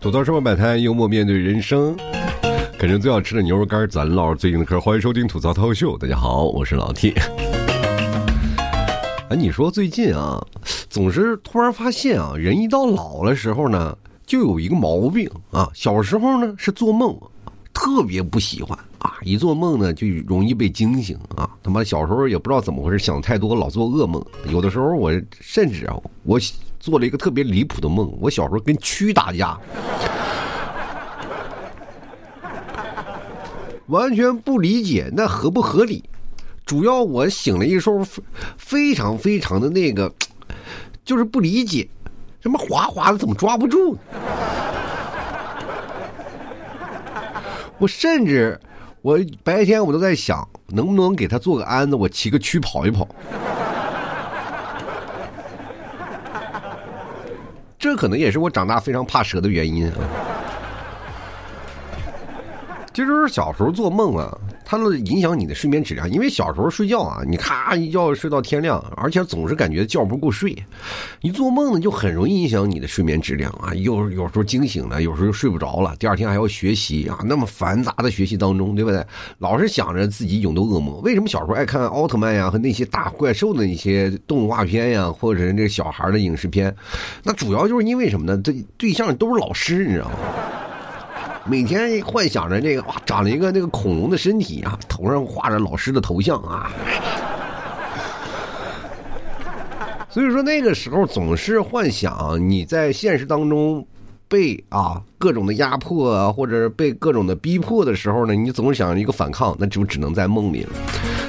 吐槽生活百态，幽默面对人生。啃着最好吃的牛肉干，咱唠最硬的嗑。欢迎收听吐槽脱口秀，大家好，我是老 T。哎，你说最近啊，总是突然发现啊，人一到老的时候呢，就有一个毛病啊。小时候呢是做梦，特别不喜欢啊，一做梦呢就容易被惊醒啊。他妈小时候也不知道怎么回事，想太多，老做噩梦。有的时候我甚至啊，我做了一个特别离谱的梦，我小时候跟蛆打架。完全不理解那合不合理，主要我醒了一时候非常的那个就是不理解，什么滑滑的怎么抓不住呢？我甚至我白天我都在想能不能给他做个鞍子，我骑个蛆跑一跑。这可能也是我长大非常怕蛇的原因啊。其实小时候做梦啊，它影响你的睡眠质量，因为小时候睡觉啊，你咔一觉睡到天亮，而且总是感觉觉不够睡。一做梦呢，就很容易影响你的睡眠质量啊，有时候惊醒了，有时候又睡不着了，第二天还要学习啊，那么繁杂的学习当中，对不对？老是想着自己永斗噩梦。为什么小时候爱看奥特曼呀和那些大怪兽的一些动画片呀，或者是这小孩的影视片？那主要就是因为什么呢？对象都是老师，你知道吗？每天幻想着这个哇，长了一个那个恐龙的身体啊，头上画着老师的头像啊，所以说那个时候总是幻想你在现实当中被啊各种的压迫啊，或者被各种的逼迫的时候呢，你总想一个反抗，那只能在梦里了。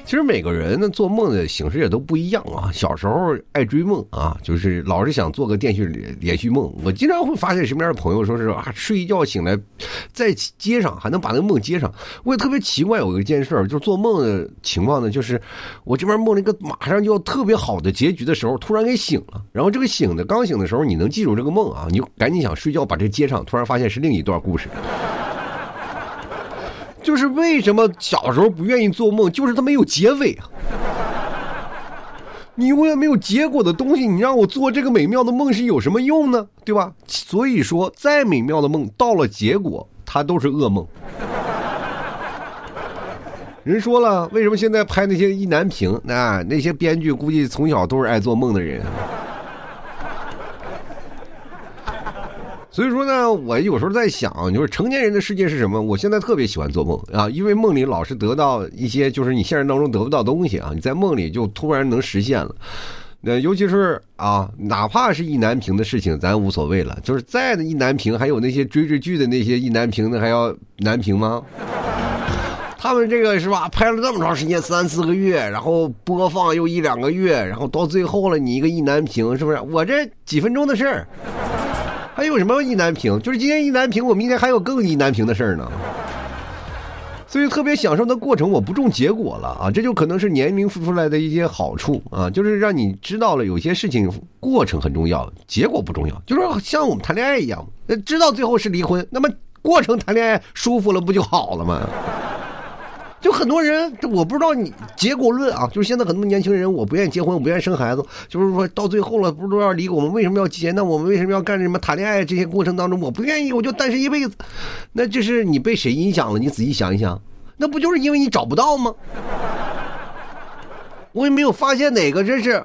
其实每个人呢做梦的形式也都不一样啊。小时候爱追梦啊，就是老是想做个连续梦。我经常会发现身边的朋友说是啊，睡一觉醒来在街上还能把那个梦接上。我也特别奇怪有一件事，就是做梦的情况呢，就是我这边梦了一个马上就要特别好的结局的时候，突然给醒了。然后这个刚醒的时候，你能记住这个梦啊，你就赶紧想睡觉把这接上，突然发现是另一段故事。就是为什么小时候不愿意做梦，就是它没有结尾啊！你永远没有结果的东西，你让我做这个美妙的梦是有什么用呢？对吧？所以说，再美妙的梦到了结果，它都是噩梦。人说了，为什么现在拍那些意难平？那些编剧估计从小都是爱做梦的人。所以说呢，我有时候在想，就是成年人的世界是什么？我现在特别喜欢做梦啊，因为梦里老是得到一些就是你现实当中得不到东西啊，你在梦里就突然能实现了。那尤其是啊，哪怕是意难平的事情，咱无所谓了。就是再的意难平，还有那些追剧的那些意难平的，还要难平吗？他们这个是吧，拍了那么长时间，3-4个月，然后播放又1-2个月，然后到最后了，你一个意难平，是不是？我这几分钟的事儿。还有什么意难平？就是今天意难平，我明天还有更意难平的事儿呢。所以特别享受的过程，我不重结果了啊，这就可能是年龄付出来的一些好处啊，就是让你知道了有些事情过程很重要，结果不重要。就是像我们谈恋爱一样，知道最后是离婚，那么过程谈恋爱舒服了不就好了吗？就很多人，我不知道你结果论啊，就是现在很多年轻人，我不愿意结婚，我不愿意生孩子，就是说到最后了，不是都要离，我们为什么要结？那我们为什么要干什么谈恋爱？这些过程当中，我不愿意，我就单身一辈子。那这是你被谁影响了？你仔细想一想，那不就是因为你找不到吗？我也没有发现哪个真是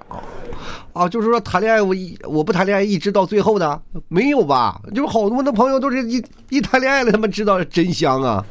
啊，就是说谈恋爱我不谈恋爱一直到最后的没有吧？就是好多的朋友都是一谈恋爱了，他们知道真香啊。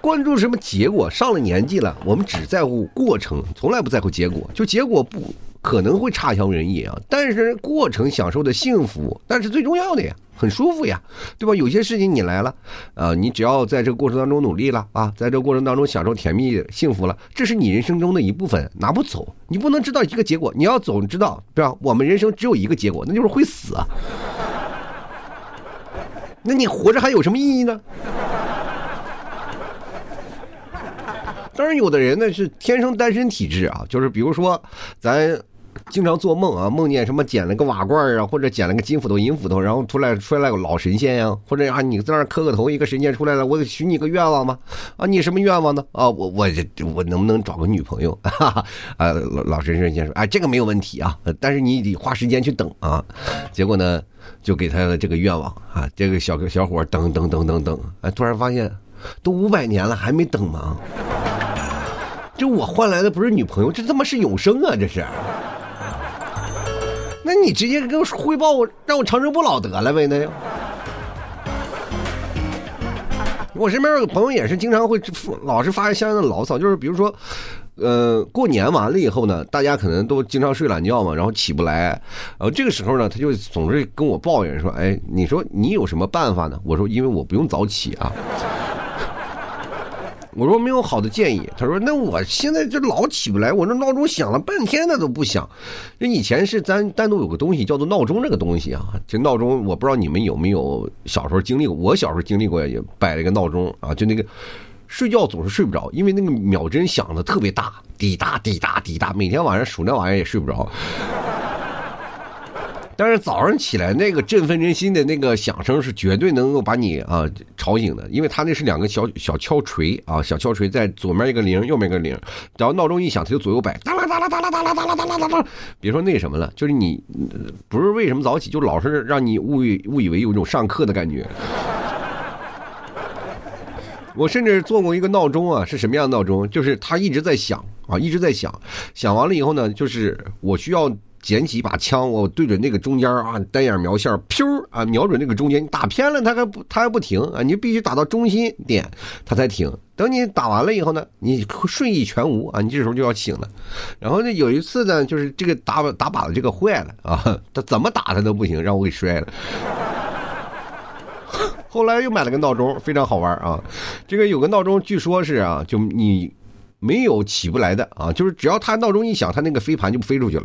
关注什么结果？上了年纪了，我们只在乎过程，从来不在乎结果。就结果不可能会差强人意啊，但是过程享受的幸福那是最重要的呀，很舒服呀，对吧？有些事情你来了啊，你只要在这个过程当中努力了啊，在这个过程当中享受甜蜜幸福了，这是你人生中的一部分，拿不走。你不能知道一个结果，你要总知道，对吧？我们人生只有一个结果，那就是会死啊。那你活着还有什么意义呢？当然有的人呢是天生单身体质啊，就是比如说咱经常做梦啊，梦见什么捡了个瓦罐啊，或者捡了个金斧头银斧头，然后出来个老神仙呀、啊，或者啊你在那磕个头，一个神仙出来了，我许你个愿望吗？啊，你什么愿望呢？啊，我能不能找个女朋友？哈哈啊，老神仙说，哎，这个没有问题啊，但是你得花时间去等啊。结果呢，就给他这个愿望啊，这个小伙等，哎，突然发现都500年了还没等吗？这我换来的不是女朋友，这他妈是永生啊，这是。那你直接给我汇报我，让我长生不老得了呗？那就我身边有个朋友也是经常会老是发相应的牢骚，就是比如说，过年完了以后呢，大家可能都经常睡懒觉嘛，然后起不来，然后这个时候呢，他就总是跟我抱怨说：“哎，你说你有什么办法呢？”我说：“因为我不用早起啊。”我说没有好的建议，他说那我现在就老起不来，我这闹钟响了半天那都不响。这以前是咱单独有个东西叫做闹钟，这个东西啊，这闹钟我不知道你们有没有小时候经历过，我小时候经历过，也摆了一个闹钟啊，就那个睡觉总是睡不着，因为那个秒针响的特别大，滴答滴答滴答，每天晚上数那玩意儿也睡不着。但是早上起来那个振奋人心的那个响声是绝对能够把你啊吵醒的，因为它那是两个小敲锤啊，小敲锤在左面一个零，右面一个零，只要闹钟一响，它就左右摆，哒啦哒啦哒啦哒啦哒啦哒啦哒啦。别说那什么了，就是你不是为什么早起，就老是让你误以为有一种上课的感觉。我甚至做过一个闹钟啊，是什么样的闹钟？就是它一直在响啊，一直在响，响完了以后呢，就是我需要。捡起一把枪，我对准那个中间啊，单眼瞄线，噗啊，瞄准那个中间，你打偏了它还不停啊，你必须打到中心点它才停。等你打完了以后呢，你顺意全无啊，你这时候就要醒了。然后呢，有一次呢，就是这个打靶的这个坏了啊，他怎么打他都不行，让我给摔了。后来又买了个闹钟，非常好玩啊。这个有个闹钟，据说是啊，就你。没有起不来的啊，就是只要他闹钟一响，他那个飞盘就飞出去了，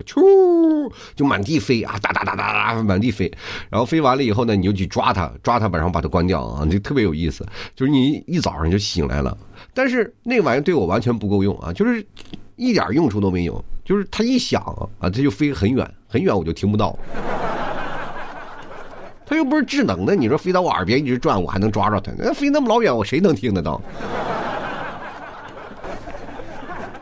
就满地飞啊，哒哒哒哒哒满地飞，然后飞完了以后呢，你就去抓它，晚上把它关掉啊，就特别有意思，就是你一早上就醒来了。但是那玩意对我完全不够用啊，就是一点用处都没有，就是它一响啊，它就飞很远很远，我就听不到。它又不是智能的，你说飞到我耳边一直转，我还能抓着它，那飞那么老远，我谁能听得到？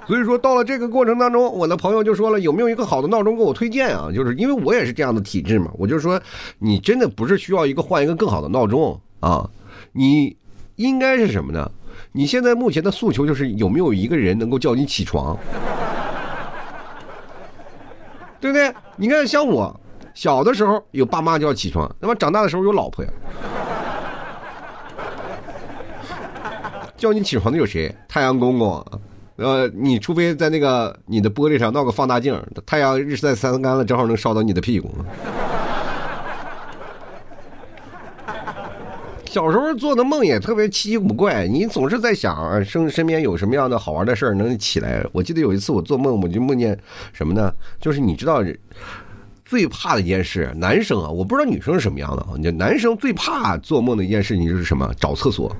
所以说到了这个过程当中，我的朋友就说了，有没有一个好的闹钟给我推荐啊？就是因为我也是这样的体质嘛，我就说你真的不是需要一个换一个更好的闹钟啊，你应该是什么呢？你现在目前的诉求就是有没有一个人能够叫你起床，对不对？你看像我小的时候有爸妈叫起床，那么长大的时候有老婆呀，叫你起床的有谁？太阳公公。你除非在那个你的玻璃上闹个放大镜，太阳日晒三竿了，正好能烧到你的屁股。小时候做的梦也特别奇奇古怪，你总是在想身边有什么样的好玩的事儿能起来。我记得有一次我做梦，我就梦见什么呢？就是你知道最怕的一件事，男生啊，我不知道女生是什么样的，你男生最怕做梦的一件事情是什么？找厕所。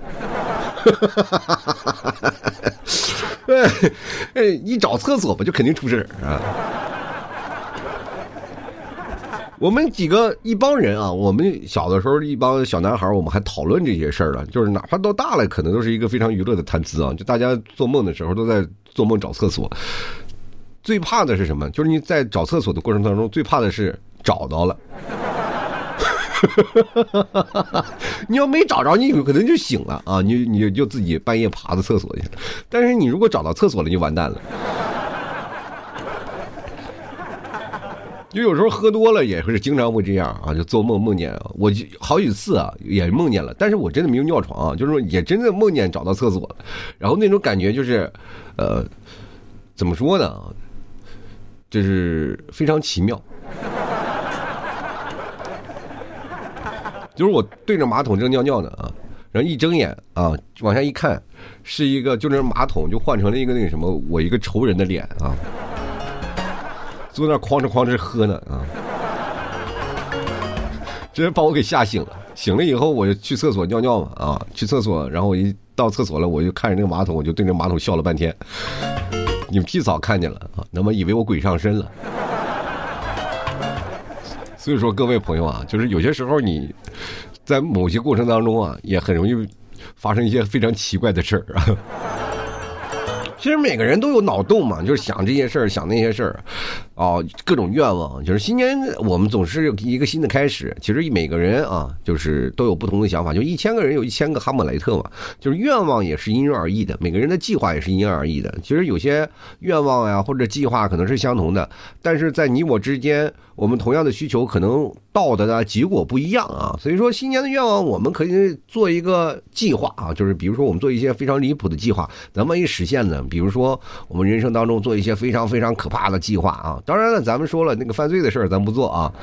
一找厕所吧，就肯定出事啊！我们几个一帮人啊，我们小的时候一帮小男孩，我们还讨论这些事儿了，就是哪怕到大了，可能都是一个非常娱乐的谈资啊。就大家做梦的时候都在做梦找厕所，最怕的是什么？就是你在找厕所的过程当中，最怕的是找到了。你要没找着，你有可能就醒了啊！你就自己半夜爬到厕所去了。但是你如果找到厕所了，你就完蛋了。就有时候喝多了也是经常会这样啊，就做梦梦见我好几次啊也梦见了，但是我真的没有尿床啊，就是说也真的梦见找到厕所了。然后那种感觉就是，怎么说呢？就是非常奇妙。就是我对着马桶正尿尿呢啊，然后一睁眼啊，往下一看，是一个就是马桶就换成了一个那个什么，我一个仇人的脸啊，坐那哐哧哐哧喝呢啊，真把我给吓醒了。醒了以后我就去厕所尿尿嘛啊，去厕所，然后我一到厕所了，我就看着那个马桶，我就对着马桶笑了半天。你们替嫂看见了啊，那么以为我鬼上身了。所以说各位朋友啊，就是有些时候你在某些过程当中啊，也很容易发生一些非常奇怪的事儿啊。其实每个人都有脑洞嘛，就是想这些事儿，想那些事儿，啊，各种愿望。就是新年我们总是一个新的开始。其实每个人啊，就是都有不同的想法。就1000个人有1000个哈姆雷特嘛，就是愿望也是因人而异的，每个人的计划也是因人而异的。其实有些愿望呀或者计划可能是相同的，但是在你我之间，我们同样的需求可能到的呢结果不一样啊。所以说新年的愿望我们可以做一个计划啊，就是比如说我们做一些非常离谱的计划，咱们一实现呢，比如说我们人生当中做一些非常非常可怕的计划啊。当然了，咱们说了那个犯罪的事儿咱不做啊。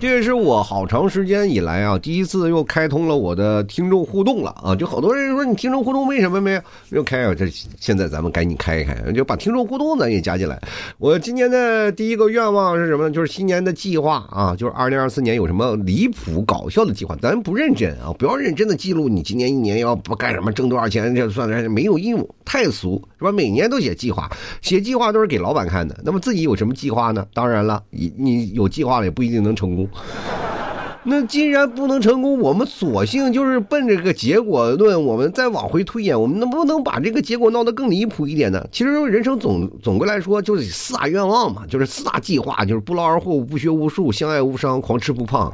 这也是我好长时间以来啊，第一次又开通了我的听众互动了啊！就好多人说你听众互动为什么没有又开啊？这现在咱们赶紧开一开，就把听众互动咱也加进来。我今年的第一个愿望是什么呢？就是新年的计划啊，就是2024年有什么离谱搞笑的计划，咱不认真啊，不要认真的记录你今年一年要不干什么挣多少钱，这算的没有义务，太俗是吧？每年都写计划，写计划都是给老板看的，那么自己有什么计划呢？当然了，你有计划了也不一定能成功。那既然不能成功，我们索性就是奔着这个结果论，我们再往回推演，我们能不能把这个结果闹得更离谱一点呢？其实人生总归来说就是4大愿望嘛，就是4大计划，就是不劳而获、不学无术、相爱无伤、狂吃不胖。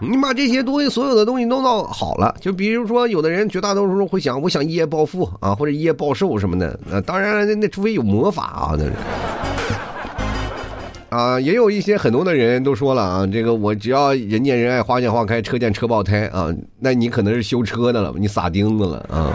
你把这些东西所有的东西弄到好了，就比如说有的人绝大多数会想，我想一夜暴富啊，或者一夜暴瘦什么的。当然那除非有魔法啊，那是。啊，也有一些很多的人都说了啊，这个我只要人见人爱，花见花开，车见车爆胎啊，那你可能是修车的了，你撒钉子了啊。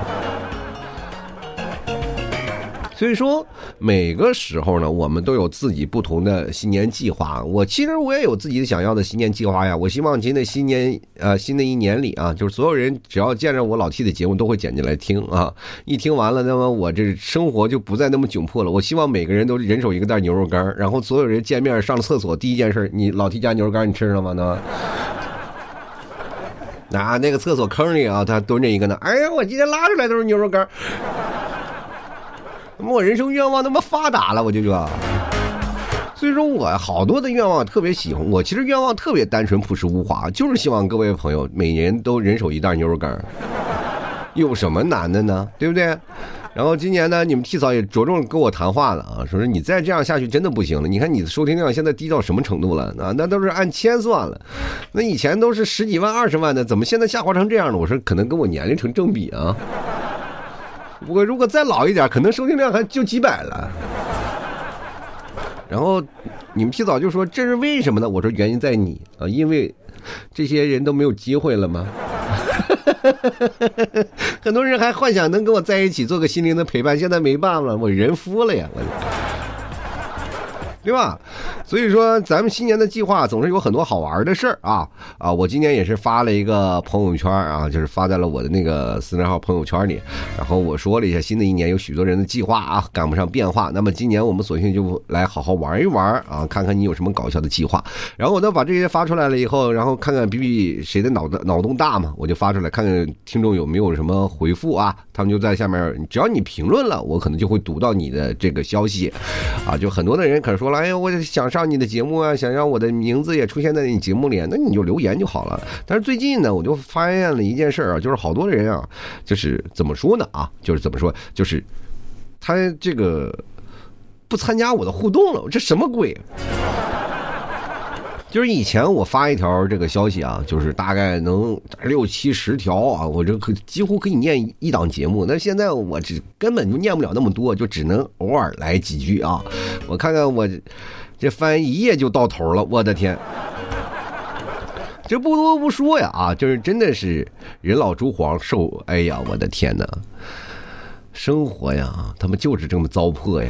所以说每个时候呢，我们都有自己不同的新年计划。其实我也有自己想要的新年计划呀。我希望今天新的一年里啊，就是所有人只要见着我老 T 的节目都会剪进来听啊。一听完了，那么我这生活就不再那么窘迫了。我希望每个人都人手一个袋牛肉干，然后所有人见面上了厕所第一件事，你老 T 家牛肉干你吃了吗呢？啊，那个厕所坑里啊，他蹲着一个呢，哎呀，我今天拉出来都是牛肉干。我人生愿望那么发达了，我就说，所以说我好多的愿望特别喜欢。我其实愿望特别单纯、朴实无华，就是希望各位朋友每年都人手一袋牛肉干，有什么难的呢？对不对？然后今年呢，你们T嫂也着重跟我谈话了啊，说是你再这样下去真的不行了。你看你的收听量现在低到什么程度了啊？那都是按千算了，那以前都是10几万、20万的，怎么现在下滑成这样了？我说可能跟我年龄成正比啊。我如果再老一点，可能收听量还就几百了。然后你们提早就说这是为什么呢？我说原因在你啊，因为这些人都没有机会了吗？很多人还幻想能跟我在一起做个心灵的陪伴，现在没办法了，我人夫了呀，对吧？所以说咱们新年的计划总是有很多好玩的事儿啊！我今年也是发了一个朋友圈啊，就是发在了我的那个私人号朋友圈里，然后我说了一下新的一年有许多人的计划啊，赶不上变化，那么今年我们索性就来好好玩一玩啊，看看你有什么搞笑的计划。然后我都把这些发出来了以后，然后看看比谁的脑洞大嘛，我就发出来看看听众有没有什么回复啊，他们就在下面，只要你评论了，我可能就会读到你的这个消息啊。就很多的人可能说哎呀，我想上你的节目啊，想让我的名字也出现在你节目里，那你就留言就好了。但是最近呢，我就发现了一件事啊，就是好多人啊，就是怎么说呢啊，就是怎么说，就是他这个不参加我的互动了，这什么鬼？就是以前我发一条这个消息啊，就是大概能6、70条啊，我这几乎可以念一档节目。那现在我只根本就念不了那么多，就只能偶尔来几句啊。我看看我这翻一页就到头了，我的天！这不多不说呀啊，就是真的是人老珠黄瘦，哎呀，我的天哪！生活呀，他们就是这么糟粕呀。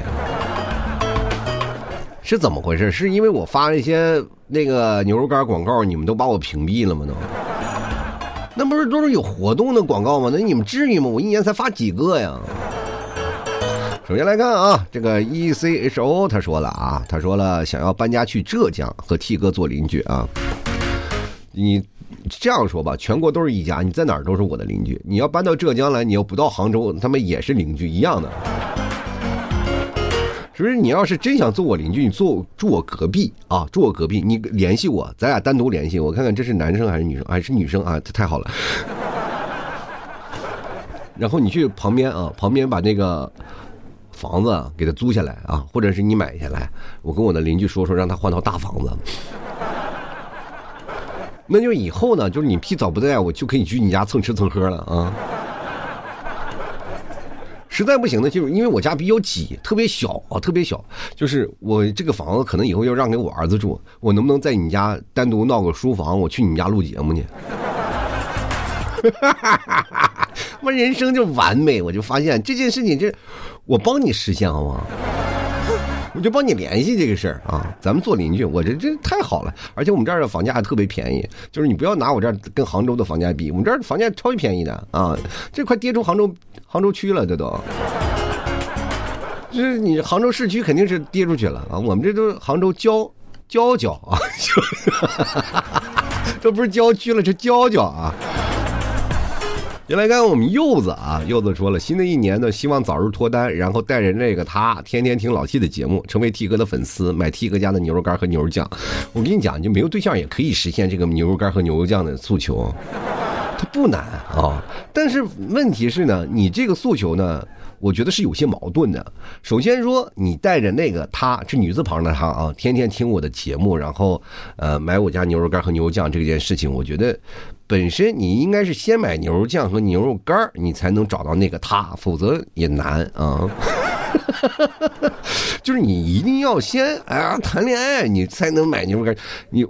是怎么回事？是因为我发了一些那个牛肉干广告，你们都把我屏蔽了吗？那不是都是有活动的广告吗？那你们至于吗？我一年才发几个呀？首先来看啊，这个 ECHO 他说了啊，他说了想要搬家去浙江和 T 哥做邻居啊。你这样说吧，全国都是一家，你在哪儿都是我的邻居。你要搬到浙江来，你要不到杭州，他们也是邻居一样的。就是你要是真想做我邻居，你住我隔壁啊，住我隔壁，你联系我，咱俩单独联系，我看看这是男生还是女生，还是女生啊，太好了。然后你去旁边啊，旁边把那个房子给他租下来啊，或者是你买下来，我跟我的邻居说说，让他换套大房子。那就以后呢，就是你屁早不在，我就可以去你家蹭吃蹭喝了啊。实在不行呢，就是因为我家比较挤，特别小啊，特别小。就是我这个房子可能以后要让给我儿子住，我能不能在你家单独闹个书房，我去你家录节目去？哈哈哈哈！我人生就完美，我就发现这件事情，这我帮你实现好吗？我就帮你联系这个事儿啊，咱们做邻居，我这太好了，而且我们这儿的房价还特别便宜，就是你不要拿我这儿跟杭州的房价比，我们这儿房价超级便宜的啊，这快跌出杭州区了，这都，就是你杭州市区肯定是跌出去了啊，我们这都杭州郊啊，这不是郊区了，这郊啊。原来刚刚我们柚子啊，柚子说了，新的一年呢，希望早日脱单，然后带着这个他天天听老 T 的节目，成为 T 哥的粉丝，买 T 哥家的牛肉干和牛肉酱。我跟你讲，就没有对象也可以实现这个牛肉干和牛肉酱的诉求，它不难啊。但是问题是呢，你这个诉求呢，我觉得是有些矛盾的。首先说，你带着那个他，是女字旁的他啊，天天听我的节目，然后买我家牛肉干和牛肉酱这件事情，我觉得。本身你应该是先买牛肉酱和牛肉干，你才能找到那个他，否则也难啊。就是你一定要先谈恋爱，你才能买牛肉干。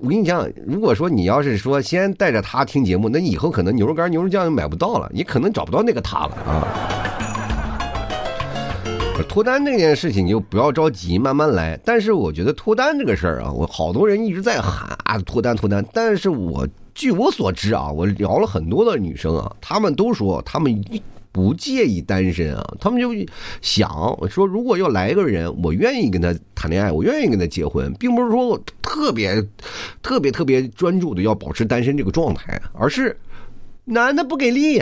我跟你讲，如果说你要是说先带着他听节目，那以后可能牛肉干、牛肉酱就买不到了，也可能找不到那个他了啊。脱单这件事情就不要着急，慢慢来。但是我觉得脱单这个事儿啊，我好多人一直在喊啊脱单，但是我据我所知啊，我聊了很多的女生啊，她们都说她们不介意单身啊，她们就想说，如果要来一个人，我愿意跟他谈恋爱，我愿意跟他结婚，并不是说我特别专注的要保持单身这个状态，而是男的不给力。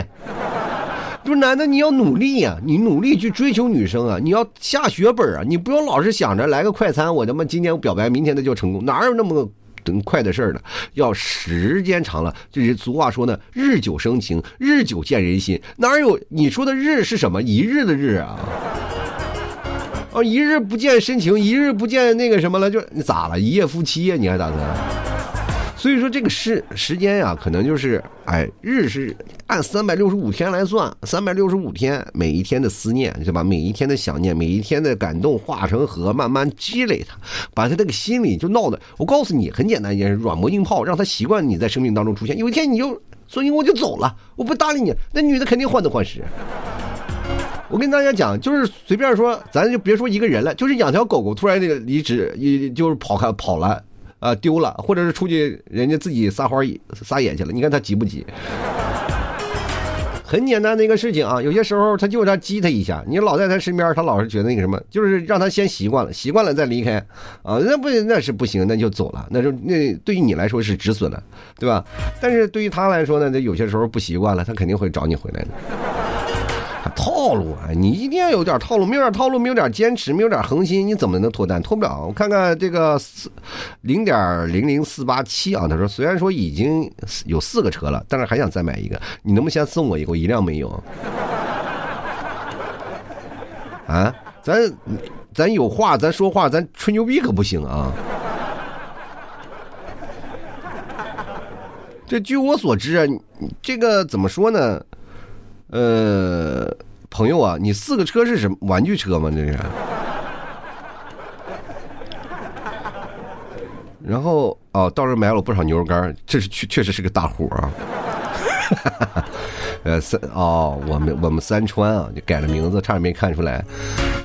说男的你要努力呀、啊，你努力去追求女生啊，你要下血本啊，你不要老是想着来个快餐，我他妈今天表白，明天他就成功，哪有那么快的事儿呢？要时间长了，就是俗话说呢，日久生情，日久见人心，哪有你说的日是什么？一日的日啊，啊，一日不见深情，一日不见那个什么了，就你咋了？一夜夫妻呀、啊？你还打算？所以说这个时间呀、啊，可能就是日是按365天来算，365天，每一天的思念，对吧？每一天的想念，每一天的感动化成河，慢慢积累它，把他这个心理就闹的。我告诉你，很简单一件事，软磨硬泡，让他习惯你在生命当中出现。有一天你就所以我就走了，我不搭理你，那女的肯定患得患失。我跟大家讲，就是随便说，咱就别说一个人了，就是养条狗狗突然那个离职，就是跑了。丢了，或者是出去人家自己撒野去了，你看他急不急？很简单的一个事情啊，有些时候他就是他激他一下，你老在他身边，他老是觉得那个什么，就是让他先习惯了再离开啊，那是不行，那就走了，那对于你来说是止损了，对吧？但是对于他来说呢，有些时候不习惯了，他肯定会找你回来的。套路啊，你一定要有点套路，没有点套路，没有点坚持，没有点恒心，你怎么能脱单？脱不了。我看看这个 0.00487 啊，他说虽然说已经有4个车了，但是还想再买一个，你能不能先送我一个？我一辆没有啊，咱有话咱说话，咱吹牛逼可不行啊。这据我所知啊，这个怎么说呢？朋友啊，你4个车是什么玩具车吗？这是。然后到这买了不少牛肉干，这是确实是个大户啊。我们三川啊，就改了名字，差点没看出来。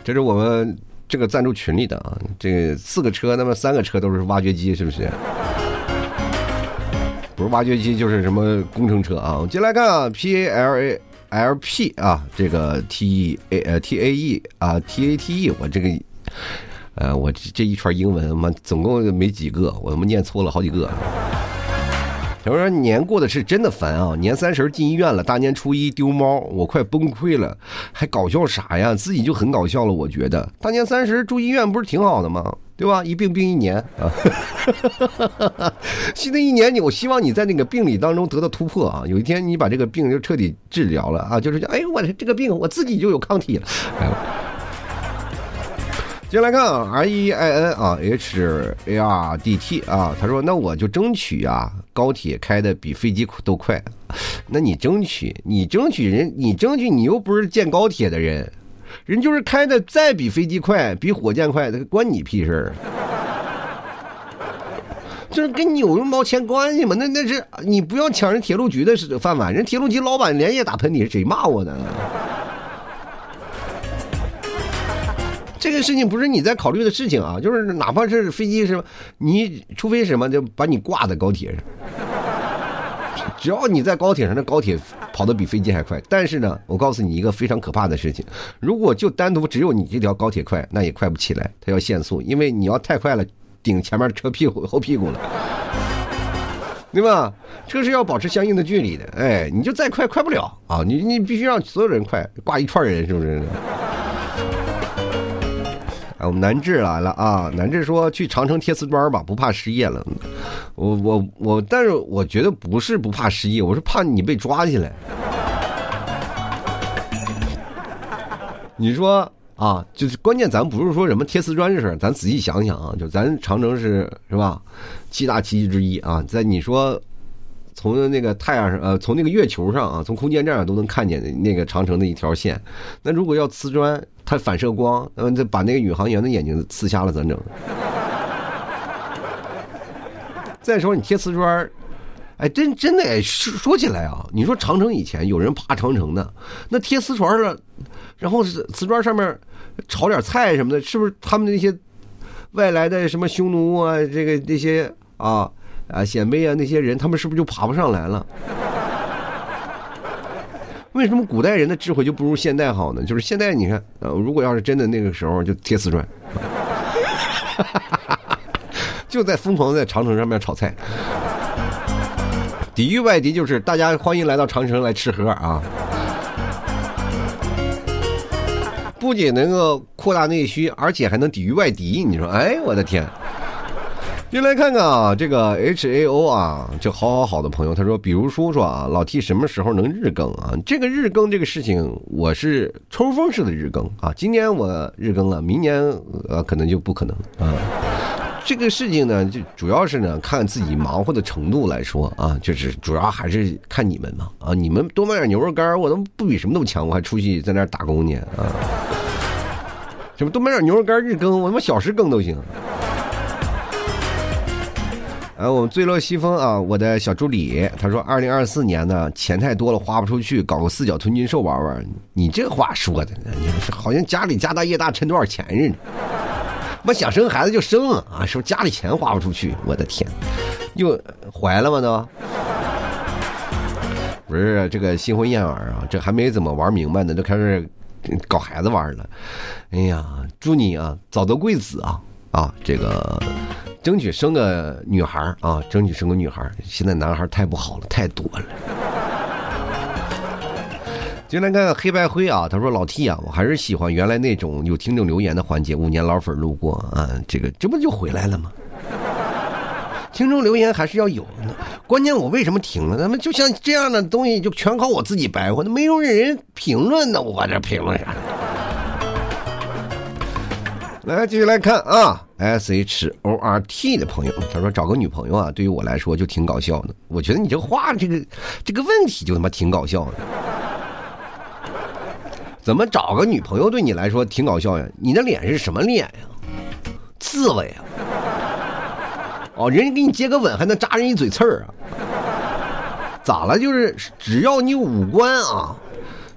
这是我们这个赞助群里的啊，这个4个车，那么3个车都是挖掘机，是不是？不是挖掘机就是什么工程车啊！我进来看啊 ，PLALP 啊，这个 TAE 啊 TATE， 我这个我这一串英文嘛，总共没几个，我念错了好几个。他说年过的是真的烦啊，年30进医院了，大年初1丢猫，我快崩溃了，还搞笑啥呀？自己就很搞笑了，我觉得大年30住医院不是挺好的吗？对吧？一病病一年啊！新的一年，我希望你在那个病理当中得到突破啊！有一天你把这个病就彻底治疗了啊！就是哎，我这个病我自己就有抗体了。接下来看 REIN 啊 HARDT 啊，他说那我就争取啊，高铁开的比飞机都快。那你争取，你又不是建高铁的人。人就是开的再比飞机快，比火箭快，关你屁事儿，就是跟你有什么毛钱关系吗？那是你不要抢人铁路局的饭碗，人铁路局老板连夜打喷嚏，谁骂我呢？这个事情不是你在考虑的事情啊，就是哪怕是飞机是，你除非什么就把你挂在高铁上。只要你在高铁上，那高铁跑得比飞机还快。但是呢，我告诉你一个非常可怕的事情，如果就单独只有你这条高铁快，那也快不起来，它要限速，因为你要太快了，顶前面车屁股后屁股了，对吧？车是要保持相应的距离的。哎，你就再快快不了啊！你必须让所有人快，挂一串人是不是？我们南志来了啊！南志说去长城贴瓷砖吧，不怕失业了。我，但是我觉得不是不怕失业，我是怕你被抓起来。你说啊，就是关键，咱不是说什么贴瓷砖这事，咱仔细想想啊，就咱长城是吧？七大奇迹之一啊，在你说从那个太阳上，从那个月球上啊，从空间站上都能看见的那个长城的一条线。那如果要瓷砖，它反射光，把那个宇航员的眼睛刺瞎了，咱整。再说你贴瓷砖，哎，真的哎，说起来啊，你说长城以前有人爬长城的，那贴瓷砖了，然后瓷砖上面炒点菜什么的，是不是他们那些外来的什么匈奴啊，这个那些啊鲜卑啊那些人，他们是不是就爬不上来了？为什么古代人的智慧就不如现代好呢？就是现代你看，如果要是真的那个时候就贴瓷砖，就在疯狂在长城上面炒菜，抵御外敌，就是大家欢迎来到长城来吃喝啊！不仅能够扩大内需，而且还能抵御外敌。你说，哎，我的天！就来看看啊，这个 HAO 啊，这好的朋友，他说，比如说啊，老 T 什么时候能日更啊？这个日更这个事情，我是抽风式的日更啊。今年我日更了，明年可能就不可能啊。这个事情呢，就主要是呢看自己忙活的程度来说啊，就是主要还是看你们嘛啊，你们多卖点牛肉干，我都不比什么都强，我还出去在那儿打工去啊。什么多卖点牛肉干日更，我他妈小时更都行。我们醉落西风啊，我的小助理他说2024年呢钱太多了花不出去，搞个四脚吞金兽玩玩。你这话说的好像家里家大业大趁多少钱似的，我想生孩子就生啊，说家里钱花不出去，我的天，又怀了吗都？不是这个新婚燕尔啊，这还没怎么玩明白呢，就开始搞孩子玩了。哎呀，祝你啊早得贵子啊，这个。争取生个女孩啊！争取生个女孩。现在男孩太不好了，太多了。今天看看黑白灰啊，他说老 T 啊，我还是喜欢原来那种有听众留言的环节。5年老粉路过啊，这不就回来了吗？听众留言还是要有呢。关键我为什么停了？咱们就像这样的东西，就全靠我自己白活，没有人评论呢，我这评论啥？来，继续来看啊 ，SHORT 的朋友，他说找个女朋友啊，对于我来说就挺搞笑的。我觉得你这话，这个问题就他妈挺搞笑的。怎么找个女朋友对你来说挺搞笑呀？你的脸是什么脸呀？刺猬呀？哦，人家给你接个吻还能扎人一嘴刺儿啊？咋了？就是只要你五官啊。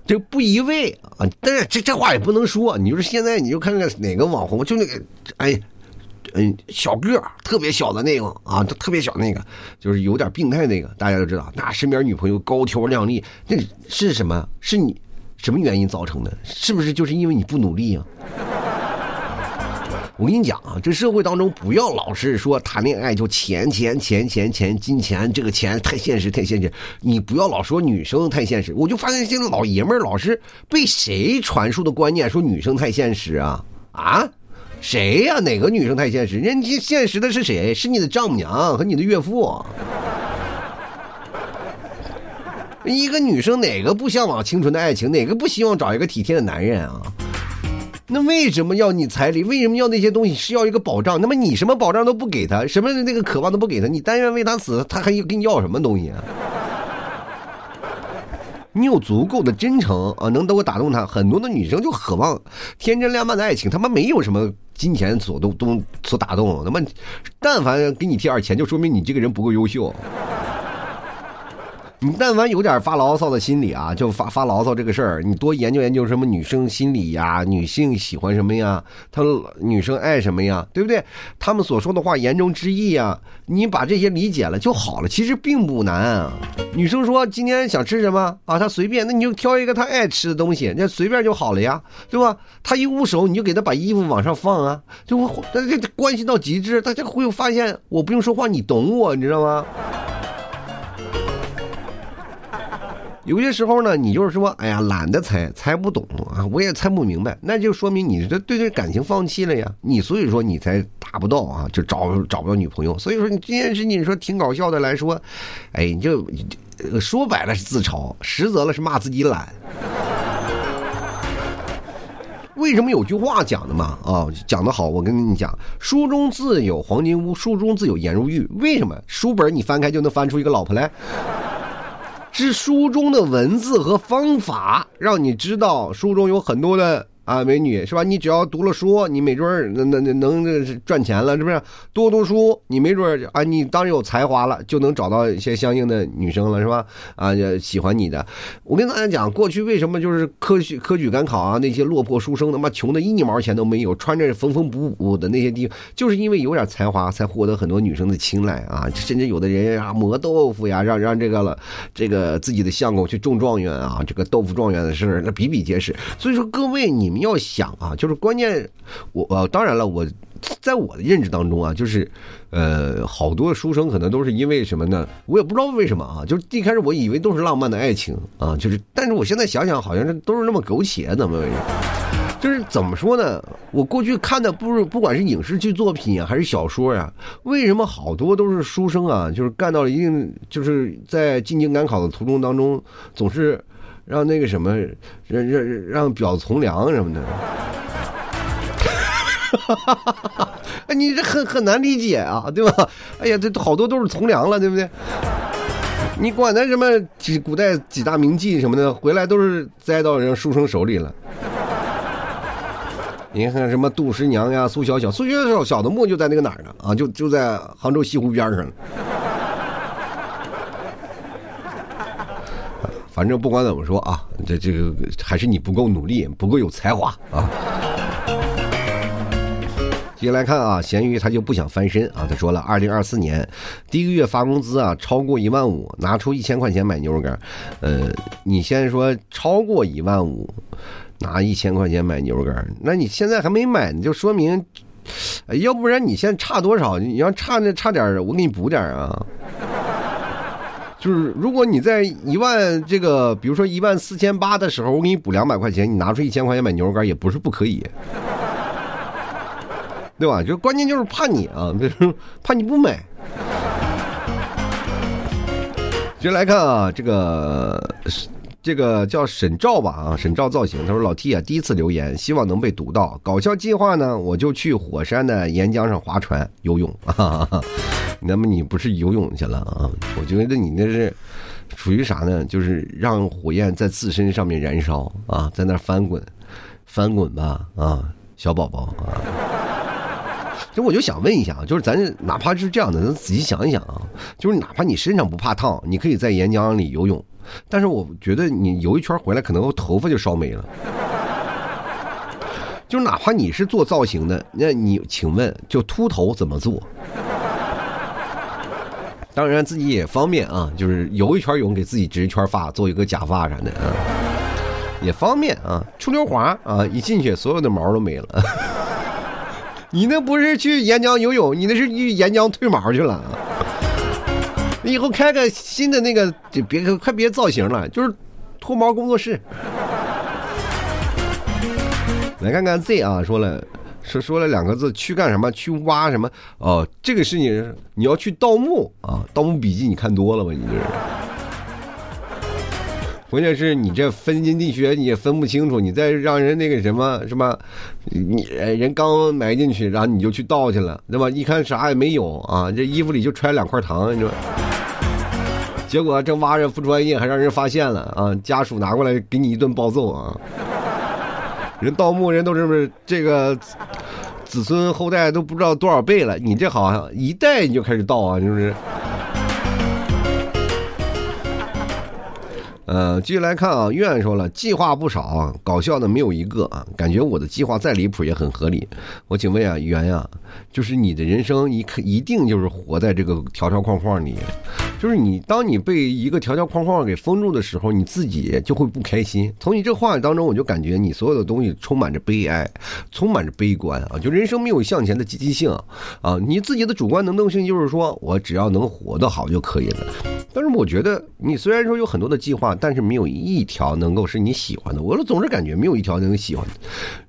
这不一味啊，但是这话也不能说。你就是现在，你就看看哪个网红，就那个，小个特别小的那个啊，特别小那个，就是有点病态那个，大家都知道。那身边女朋友高挑靓丽，那是什么？是你什么原因造成的？是不是就是因为你不努力啊？我跟你讲啊，这社会当中不要老是说谈恋爱就钱，金钱，这个钱太现实。你不要老说女生太现实，我就发现现在老爷们儿老是被谁传输的观念说女生太现实啊啊！谁呀、哪个女生太现实？人家现实的是谁？是你的丈母娘和你的岳父。一个女生哪个不向往清纯的爱情？哪个不希望找一个体贴的男人啊？那为什么要你彩礼？为什么要那些东西？是要一个保障。那么你什么保障都不给他，什么那个渴望都不给他，你但愿为他死，他还给你要什么东西啊？你有足够的真诚啊，能够打动他。很多的女生就渴望天真烂漫的爱情，他妈没有什么金钱所打动。那么，但凡给你贴点钱，就说明你这个人不够优秀。你但凡有点发牢骚的心理啊，就发牢骚这个事儿，你多研究研究什么女生心理呀，女性喜欢什么呀，她女生爱什么呀，对不对？他们所说的话言中之意啊，你把这些理解了就好了，其实并不难啊。女生说今天想吃什么啊，她随便，那你就挑一个她爱吃的东西，那随便就好了呀，对吧？她一捂手，你就给她把衣服往上放啊，就会这关系到极致，大家会发现我不用说话，你懂我，你知道吗？有些时候呢，你就是说，哎呀，懒得猜不懂啊，我也猜不明白，那就说明你这对感情放弃了呀。你所以说你才达不到啊，就找不到女朋友。所以说你这件事情，你说挺搞笑的来说，哎，你就说白了是自嘲，实则了是骂自己懒。为什么有句话讲的嘛？啊，讲得好，我跟你讲，书中自有黄金屋，书中自有颜如玉。为什么书本你翻开就能翻出一个老婆来？是书中的文字和方法让你知道书中有很多的啊美女，是吧？你只要读了书，你没准能赚钱了，是不是？多读书，你没准啊，你当然有才华了，就能找到一些相应的女生了，是吧？啊，喜欢你的。我跟大家讲，过去为什么就是科举赶考啊，那些落魄书生他妈穷的一毛钱都没有，穿着缝补补的那些地方，就是因为有点才华才获得很多女生的青睐啊，甚至有的人啊磨豆腐呀，让这个自己的相公去中状元啊，这个豆腐状元的事那比比皆是。所以说各位你们要想啊，就是关键，当然了，我在我的认知当中啊，就是好多书生可能都是因为什么呢？我也不知道为什么啊，就是一开始我以为都是浪漫的爱情啊，就是，但是我现在想想，好像是都是那么苟且，怎么回事？就是怎么说呢？我过去看的不管是影视剧作品啊，还是小说呀、啊，为什么好多都是书生啊，就是干到了一定，就是在进京赶考的途中当中，总是。让那个什么让表从良什么的，你这很难理解啊，对吧？哎呀，这好多都是从良了，对不对？你管他什么古代几大名妓什么的，回来都是栽到人书生手里了。你看什么杜十娘呀、苏小小的墓就在那个哪儿呢？啊，就在杭州西湖边上了。反正不管怎么说啊，这个还是你不够努力，不够有才华啊。接下来看啊，咸鱼他就不想翻身啊，他说了，2024年第一个月发工资啊，超过15000，拿出1000块钱买牛肉干。你先说超过15000，拿1000块钱买牛肉干，那你现在还没买，你就说明，要不然你现在差多少？你要差点，我给你补点啊。就是如果你在10000这个，比如说14800的时候，我给你补200块钱，你拿出1000块钱买牛肉干也不是不可以，对吧？就关键就是怕你啊，怕你不买。接来看啊，这个叫沈兆吧啊，沈兆造型，他说老 T 啊，第一次留言，希望能被读到。搞笑计划呢，我就去火山的岩浆上划船游泳啊。那么你不是游泳去了啊？我觉得你那是属于啥呢？就是让火焰在自身上面燃烧啊，在那翻滚，翻滚吧啊，小宝宝啊。就我就想问一下，就是咱哪怕是这样的，咱仔细想一想啊，就是哪怕你身上不怕烫，你可以在岩浆里游泳。但是我觉得你游一圈回来，可能头发就烧没了。就哪怕你是做造型的，那你请问，就秃头怎么做？当然自己也方便啊，就是游一圈泳，给自己植一圈发，做一个假发啥的啊，也方便啊。出溜滑啊，一进去所有的毛都没了。你那不是去沿江游泳，你那是去沿江推毛去了。你以后开个新的那个，快别造型了，就是脱毛工作室。来看看 Z 啊，说了两个字，去干什么？去挖什么？哦，这个事情你要去盗墓啊，《盗墓笔记》你看多了吧？你这是。关键是你这分金地穴你也分不清楚，你再让人那个什么是吧？你人刚埋进去，然后你就去倒去了，对吧？一看啥也没有啊，这衣服里就揣两块糖，你知道吧？结果这挖着不专业，还让人发现了啊！家属拿过来给你一顿暴揍啊！人盗墓人都是不是这个子孙后代都不知道多少辈了，你这好像一代你就开始盗啊，是不是？继续来看啊，愿说了，计划不少，搞笑的没有一个啊，感觉我的计划再离谱也很合理。我请问啊，袁啊，就是你的人生一定就是活在这个条条框框里，就是你当你被一个条条框框给封住的时候，你自己就会不开心。从你这话当中，我就感觉你所有的东西充满着悲哀，充满着悲观啊，就人生没有向前的积极性啊。你自己的主观能动性就是说我只要能活得好就可以了，但是我觉得你虽然说有很多的计划，但是没有一条能够是你喜欢的，我总是感觉没有一条能喜欢的。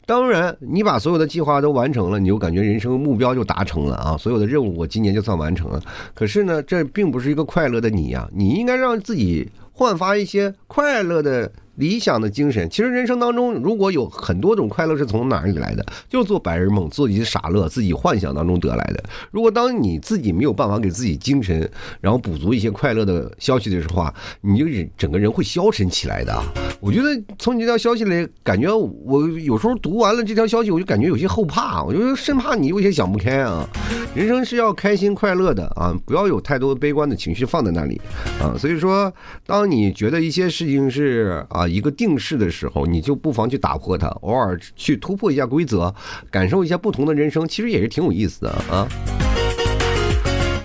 当然你把所有的计划都完成了，你就感觉人生目标就达成了啊，所有的任务我今年就算完成了。可是呢，这并不是一个快乐的你啊，你应该让自己焕发一些快乐的理想的精神。其实人生当中如果有很多种快乐是从哪里来的，就是做白日梦，做自己傻乐，自己幻想当中得来的。如果当你自己没有办法给自己精神然后补足一些快乐的消息的时候啊，你就整个人会消沉起来的啊。我觉得从你这条消息里，感觉我有时候读完了这条消息我就感觉有些后怕，我就生怕你有些想不开啊。人生是要开心快乐的啊，不要有太多悲观的情绪放在那里啊。所以说当你觉得一些事情是啊一个定式的时候，你就不妨去打破它，偶尔去突破一下规则，感受一下不同的人生，其实也是挺有意思的啊。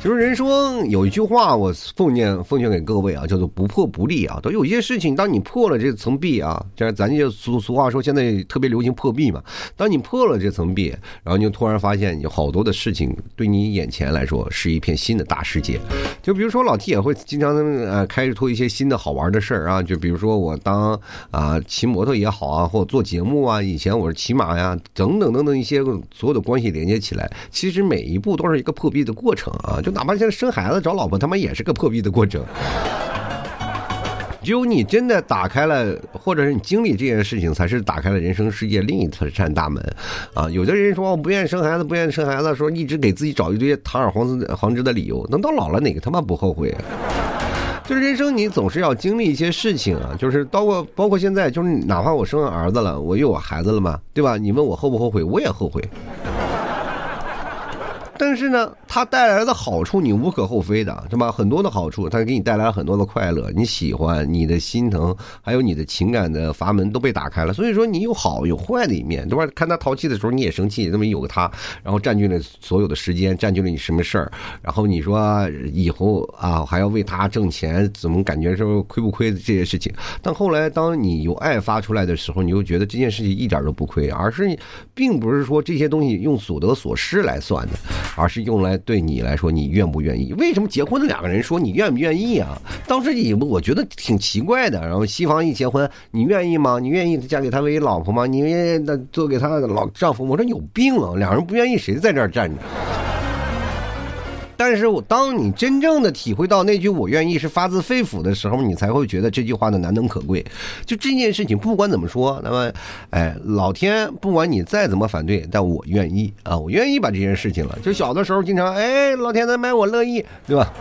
其实人生有一句话我奉劝给各位啊，叫做不破不立啊。都有些事情当你破了这层壁啊，这咱就俗话说现在特别流行破壁嘛。当你破了这层壁，然后你就突然发现有好多的事情对你眼前来说是一片新的大世界。就比如说老 T 也会经常开拓一些新的好玩的事儿啊，就比如说我当骑摩托也好啊，或者做节目啊，以前我是骑马呀，等等等等一些所有的关系连接起来，其实每一步都是一个破壁的过程啊。就哪怕现在生孩子找老婆，他们也是个破壁的过程。只有你真的打开了，或者是你经历这件事情，才是打开了人生世界另一扇大门啊！有的人说我不愿意生孩子，说一直给自己找一堆堂而皇之的理由，等到老了哪个他妈不后悔？就是人生你总是要经历一些事情啊，就是包括现在，就是哪怕我生儿子了，我又有孩子了嘛，对吧？你问我后不后悔，我也后悔。但是呢，它带来的好处你无可厚非的，对吧？很多的好处，它给你带来了很多的快乐，你喜欢，你的心疼，还有你的情感的阀门都被打开了。所以说，你有好有坏的一面，对吧？看他淘气的时候，你也生气，那么有他，然后占据了所有的时间，占据了你什么事儿，然后你说以后啊还要为他挣钱，怎么感觉说亏不亏这些事情？但后来当你有爱发出来的时候，你就觉得这件事情一点都不亏，而是并不是说这些东西用所得所失来算的。而是用来对你来说，你愿不愿意？为什么结婚的两个人说你愿不愿意啊？当时我觉得挺奇怪的。然后西方一结婚，你愿意吗？你愿意嫁给他为老婆吗？你愿意做给他老丈夫吗？我说有病啊！两人不愿意，谁在这儿站着？但是当你真正的体会到那句我愿意是发自肺腑的时候，你才会觉得这句话的难能可贵。就这件事情不管怎么说，那么老天不管你再怎么反对，但我愿意啊，我愿意把这件事情了。就小的时候经常老天在买我乐意，对吧？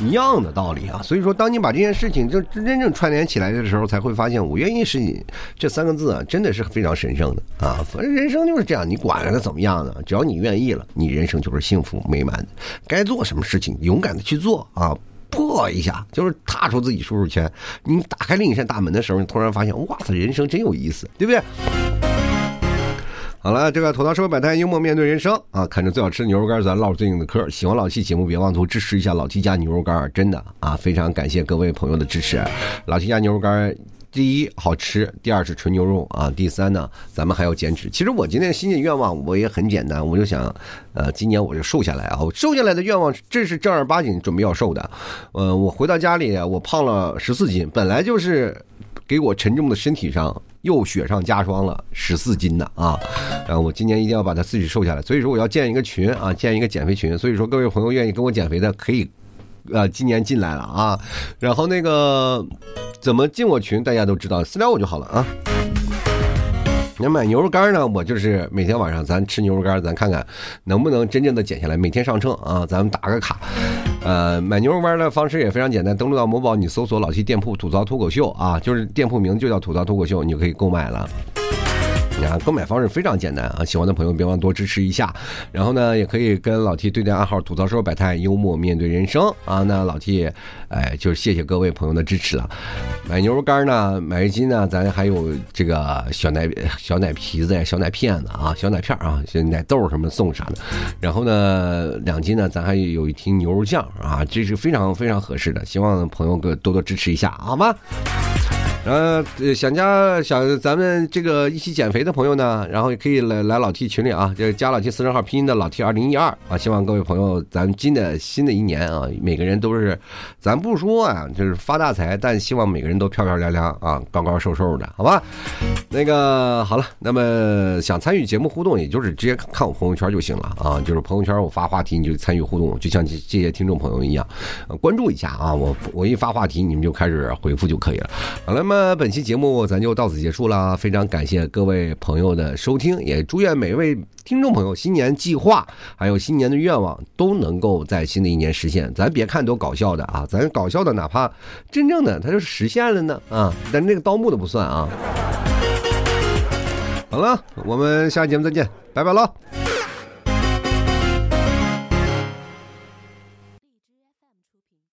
一样的道理啊。所以说当你把这件事情就真正串联起来的时候，才会发现我愿意是你这三个字啊，真的是非常神圣的啊。反正人生就是这样，你管它怎么样呢？只要你愿意了，你人生就是幸福美满的。该做什么事情勇敢的去做啊，破一下，就是踏出自己舒适圈。你打开另一扇大门的时候，你突然发现哇塞，人生真有意思，对不对？好了，这个吐槽社会百态，幽默面对人生啊！看着最好吃的牛肉干，咱唠最硬的嗑。喜欢老 T 节目，别忘图支持一下老 T 家牛肉干，真的啊！非常感谢各位朋友的支持，老 T 家牛肉干第一好吃，第二是纯牛肉啊，第三呢咱们还要减脂。其实我今天新年愿望我也很简单，我就想今年我就瘦下来啊，我瘦下来的愿望这是正儿八经准备要瘦的。我回到家里我胖了14斤，本来就是给我沉重的身体上又雪上加霜了14斤的啊！我今年一定要把它自己瘦下来，所以说我要建一个群啊，建一个减肥群。所以说各位朋友愿意跟我减肥的可以，今年进来了啊。然后那个怎么进我群，大家都知道，私聊我就好了啊。那买牛肉干呢，我就是每天晚上咱吃牛肉干，咱看看能不能真正的减下来，每天上秤啊，咱们打个卡。买牛肉干的方式也非常简单，登录到某宝，你搜索老 T 店铺吐槽脱口秀啊，就是店铺名就叫吐槽脱口秀，你就可以购买了。购买方式非常简单啊，喜欢的朋友别忘多支持一下。然后呢，也可以跟老 T 对待暗号，吐槽社会百态，幽默面对人生啊。那老 T， 就是谢谢各位朋友的支持了。买牛肉干呢，买一斤呢，咱还有这个小奶皮子呀、小奶片子啊、小奶片啊、小奶豆什么送啥的。然后呢，2斤呢，咱还有一听牛肉酱啊，这是非常非常合适的。希望朋友多多支持一下，好吗？想咱们这个一起减肥的朋友呢，然后也可以来老 T 群里啊，就加老 T 私人号拼音的老 T 2012啊，希望各位朋友，咱们新的一年啊，每个人都是，咱不说啊，就是发大财，但希望每个人都漂漂亮亮啊，高高瘦瘦的，好吧？那个好了，那么想参与节目互动，也就是直接看我朋友圈就行了啊，就是朋友圈我发话题，你就参与互动，就像这些听众朋友一样，关注一下啊，我一发话题，你们就开始回复就可以了。好了。那么本期节目咱就到此结束了，非常感谢各位朋友的收听，也祝愿每位听众朋友新年计划还有新年的愿望都能够在新的一年实现。咱别看都搞笑的啊，咱搞笑的哪怕真正的它就是实现了呢啊，但那个盗墓的不算啊。好了，我们下期节目再见，拜拜了。